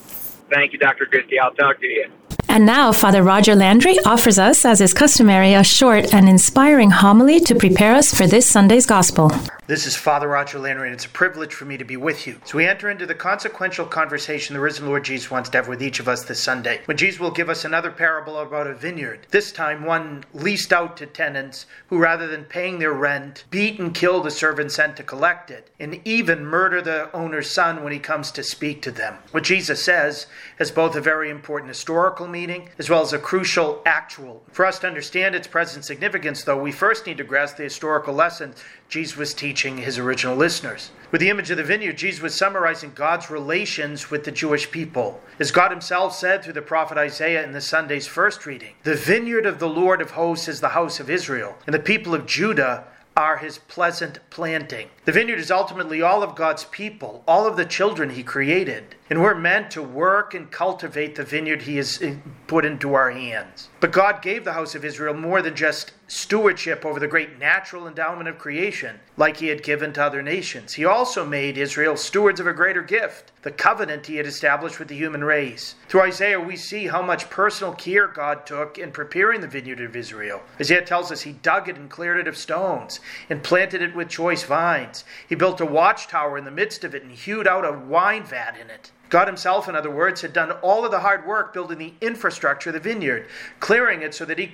Thank you, Dr. Christie. I'll talk to you. And now, Father Roger Landry offers us, as is customary, a short and inspiring homily to prepare us for this Sunday's Gospel. This is Father Roger Landry, and it's a privilege for me to be with you. So we enter into the consequential conversation the risen Lord Jesus wants to have with each of us this Sunday, when Jesus will give us another parable about a vineyard, this time one leased out to tenants who, rather than paying their rent, beat and kill the servants sent to collect it, and even murder the owner's son when he comes to speak to them. What Jesus says has both a very important historical meaning as well as a crucial actual. For us to understand its present significance, though, we first need to grasp the historical lesson Jesus was teaching his original listeners. With the image of the vineyard, Jesus was summarizing God's relations with the Jewish people. As God himself said through the prophet Isaiah in the Sunday's first reading, "The vineyard of the Lord of hosts is the house of Israel, and the people of Judah are his pleasant planting." The vineyard is ultimately all of God's people, all of the children he created. And we're meant to work and cultivate the vineyard he has put into our hands. But God gave the house of Israel more than just stewardship over the great natural endowment of creation, like he had given to other nations. He also made Israel stewards of a greater gift, the covenant he had established with the human race. Through Isaiah, we see how much personal care God took in preparing the vineyard of Israel. Isaiah tells us he dug it and cleared it of stones and planted it with choice vines. He built a watchtower in the midst of it and hewed out a wine vat in it. God himself, in other words, had done all of the hard work building the infrastructure of the vineyard, clearing it so that it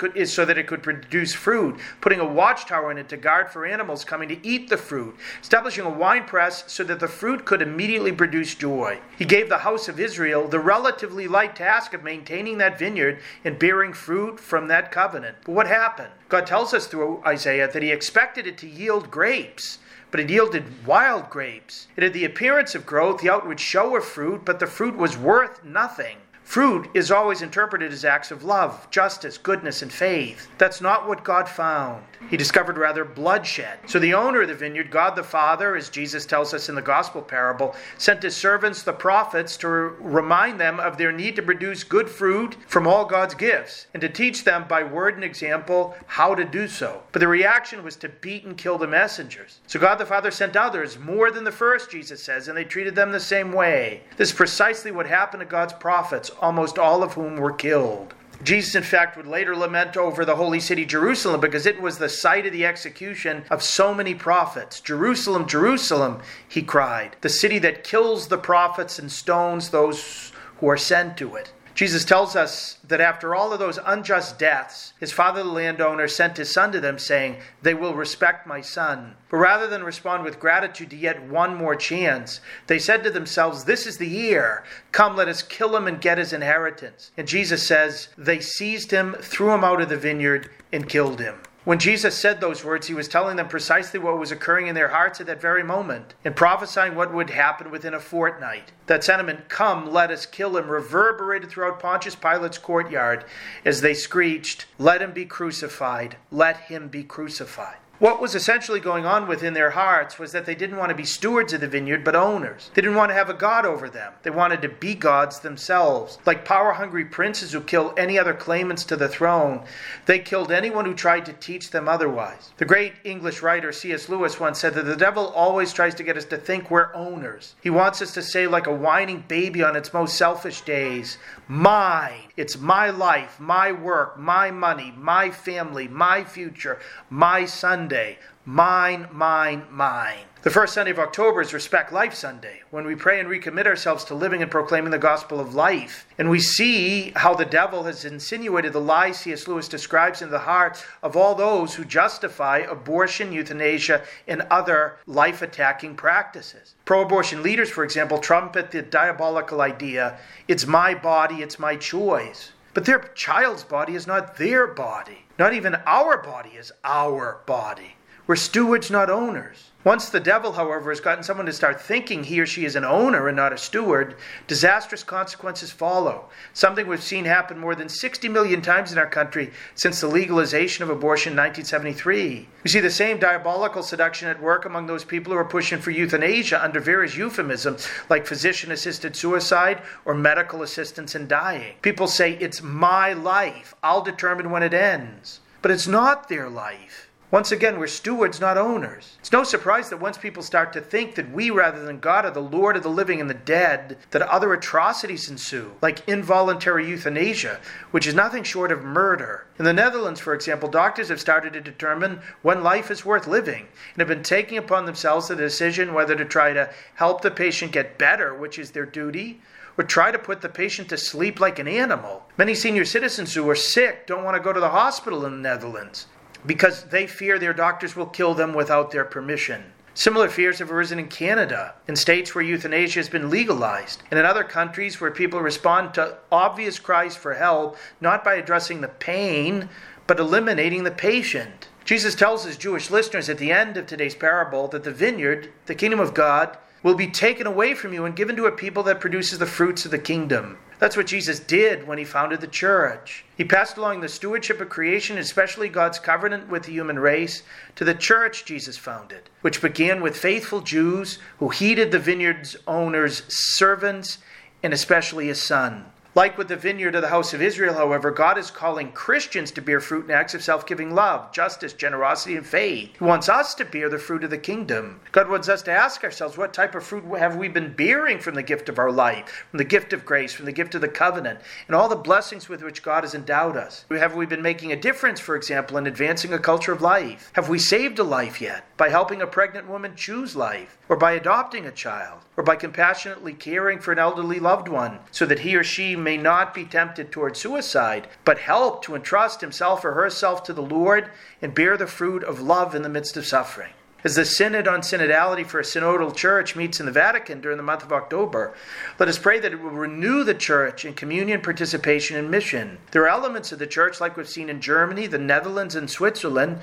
could produce fruit, putting a watchtower in it to guard for animals coming to eat the fruit, establishing a wine press so that the fruit could immediately produce joy. He gave the house of Israel the relatively light task of maintaining that vineyard and bearing fruit from that covenant. But what happened? God tells us through Isaiah that he expected it to yield grapes, but it yielded wild grapes. It had the appearance of growth, the outward show of fruit, but the fruit was worth nothing. Fruit is always interpreted as acts of love, justice, goodness, and faith. That's not what God found. He discovered rather bloodshed. So the owner of the vineyard, God the Father, as Jesus tells us in the gospel parable, sent his servants, the prophets, to remind them of their need to produce good fruit from all God's gifts, and to teach them by word and example how to do so. But the reaction was to beat and kill the messengers. So God the Father sent others, more than the first, Jesus says, and they treated them the same way. This is precisely what happened to God's prophets, almost all of whom were killed. Jesus, in fact, would later lament over the holy city Jerusalem because it was the site of the execution of so many prophets. "Jerusalem, Jerusalem," he cried, "the city that kills the prophets and stones those who are sent to it." Jesus tells us that after all of those unjust deaths, his father, the landowner, sent his son to them, saying, "They will respect my son." But rather than respond with gratitude to yet one more chance, they said to themselves, "This is the year. Come, let us kill him and get his inheritance." And Jesus says, "They seized him, threw him out of the vineyard, and killed him." When Jesus said those words, he was telling them precisely what was occurring in their hearts at that very moment and prophesying what would happen within a fortnight. That sentiment, "Come, let us kill him," reverberated throughout Pontius Pilate's courtyard as they screeched, "Let him be crucified, let him be crucified." What was essentially going on within their hearts was that they didn't want to be stewards of the vineyard, but owners. They didn't want to have a god over them. They wanted to be gods themselves. Like power-hungry princes who kill any other claimants to the throne, they killed anyone who tried to teach them otherwise. The great English writer C.S. Lewis once said that the devil always tries to get us to think we're owners. He wants us to say, like a whining baby on its most selfish days, "Mine. It's my life, my work, my money, my family, my future, my Sunday. Mine, mine, mine." The first Sunday of October is Respect Life Sunday, when we pray and recommit ourselves to living and proclaiming the gospel of life. And we see how the devil has insinuated the lies C.S. Lewis describes in the hearts of all those who justify abortion, euthanasia, and other life-attacking practices. Pro-abortion leaders, for example, trumpet the diabolical idea, "It's my body, it's my choice." But their child's body is not their body. Not even our body is our body. We're stewards, not owners. Once the devil, however, has gotten someone to start thinking he or she is an owner and not a steward, disastrous consequences follow, something we've seen happen more than 60 million times in our country since the legalization of abortion in 1973. We see the same diabolical seduction at work among those people who are pushing for euthanasia under various euphemisms like physician-assisted suicide or medical assistance in dying. People say, "It's my life. I'll determine when it ends." But it's not their life. Once again, we're stewards, not owners. It's no surprise that once people start to think that we, rather than God, are the Lord of the living and the dead, that other atrocities ensue, like involuntary euthanasia, which is nothing short of murder. In the Netherlands, for example, doctors have started to determine when life is worth living and have been taking upon themselves the decision whether to try to help the patient get better, which is their duty, or try to put the patient to sleep like an animal. Many senior citizens who are sick don't want to go to the hospital in the Netherlands, because they fear their doctors will kill them without their permission. Similar fears have arisen in Canada, in states where euthanasia has been legalized, and in other countries where people respond to obvious cries for help, not by addressing the pain, but eliminating the patient. Jesus tells his Jewish listeners at the end of today's parable that the vineyard, the kingdom of God, will be taken away from you and given to a people that produces the fruits of the kingdom. That's what Jesus did when he founded the church. He passed along the stewardship of creation, especially God's covenant with the human race, to the church Jesus founded, which began with faithful Jews who heeded the vineyard's owner's servants and especially his son. Like with the vineyard of the house of Israel, however, God is calling Christians to bear fruit in acts of self-giving love, justice, generosity, and faith. He wants us to bear the fruit of the kingdom. God wants us to ask ourselves, what type of fruit have we been bearing from the gift of our life, from the gift of grace, from the gift of the covenant, and all the blessings with which God has endowed us? Have we been making a difference, for example, in advancing a culture of life? Have we saved a life yet by helping a pregnant woman choose life, or by adopting a child, or by compassionately caring for an elderly loved one so that he or she may not be tempted toward suicide, but help to entrust himself or herself to the Lord and bear the fruit of love in the midst of suffering? As the Synod on Synodality for a Synodal Church meets in the Vatican during the month of October, let us pray that it will renew the Church in communion, participation, and mission. There are elements of the Church, like we've seen in Germany, the Netherlands, and Switzerland,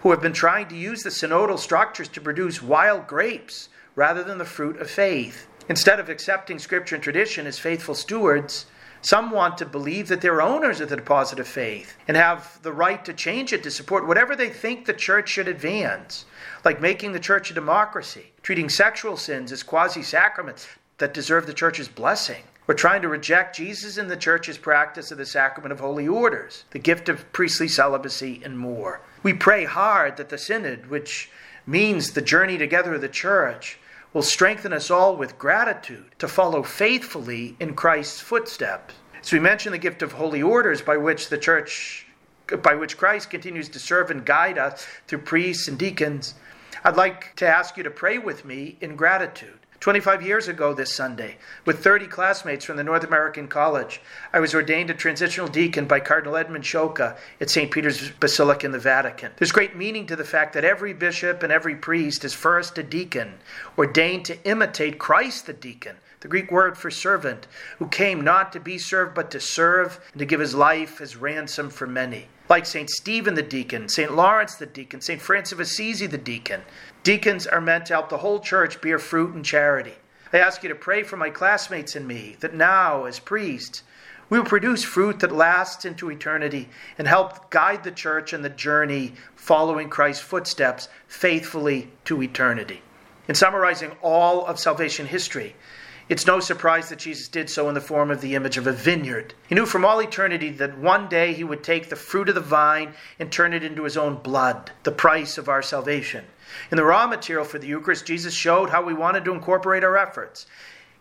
who have been trying to use the synodal structures to produce wild grapes rather than the fruit of faith. Instead of accepting Scripture and tradition as faithful stewards, some want to believe that they're owners of the deposit of faith and have the right to change it to support whatever they think the church should advance, like making the church a democracy, treating sexual sins as quasi-sacraments that deserve the church's blessing, or trying to reject Jesus and the church's practice of the sacrament of holy orders, the gift of priestly celibacy, and more. We pray hard that the Synod, which means the journey together of the church, will strengthen us all with gratitude to follow faithfully in Christ's footsteps. As we mention the gift of holy orders by which Christ continues to serve and guide us through priests and deacons, I'd like to ask you to pray with me in gratitude. 25 years ago this Sunday, with 30 classmates from the North American College, I was ordained a transitional deacon by Cardinal Edmund Sciocca at St. Peter's Basilica in the Vatican. There's great meaning to the fact that every bishop and every priest is first a deacon, ordained to imitate Christ the deacon, the Greek word for servant, who came not to be served but to serve and to give his life as ransom for many. Like St. Stephen the deacon, St. Lawrence the deacon, St. Francis of Assisi the deacon, deacons are meant to help the whole church bear fruit in charity. I ask you to pray for my classmates and me, that now, as priests, we will produce fruit that lasts into eternity and help guide the church in the journey following Christ's footsteps faithfully to eternity. In summarizing all of salvation history, it's no surprise that Jesus did so in the form of the image of a vineyard. He knew from all eternity that one day he would take the fruit of the vine and turn it into his own blood, the price of our salvation. In the raw material for the Eucharist, Jesus showed how we wanted to incorporate our efforts.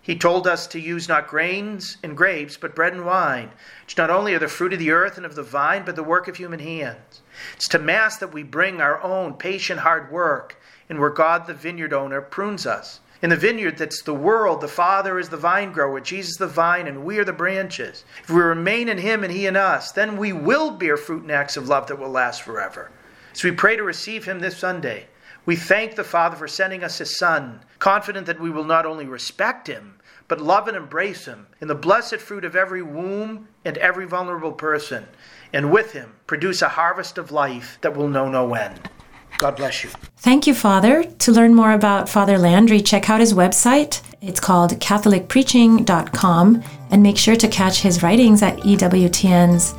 He told us to use not grains and grapes, but bread and wine, which not only are the fruit of the earth and of the vine, but the work of human hands. It's to Mass that we bring our own patient hard work, and where God, the vineyard owner, prunes us. In the vineyard that's the world, the Father is the vine grower, Jesus the vine, and we are the branches. If we remain in him and he in us, then we will bear fruit and acts of love that will last forever. So we pray to receive him this Sunday. We thank the Father for sending us his Son, confident that we will not only respect him, but love and embrace him in the blessed fruit of every womb and every vulnerable person, and with him produce a harvest of life that will know no end. God bless you. Thank you, Father. To learn more about Father Landry, check out his website. It's called catholicpreaching.com, and make sure to catch his writings at EWTN's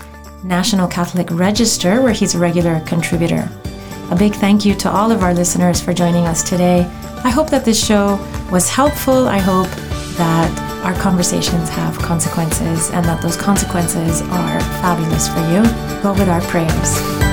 National Catholic Register, where he's a regular contributor. A big thank you to all of our listeners for joining us today. I hope that this show was helpful. I hope that our conversations have consequences and that those consequences are fabulous for you. Go with our prayers.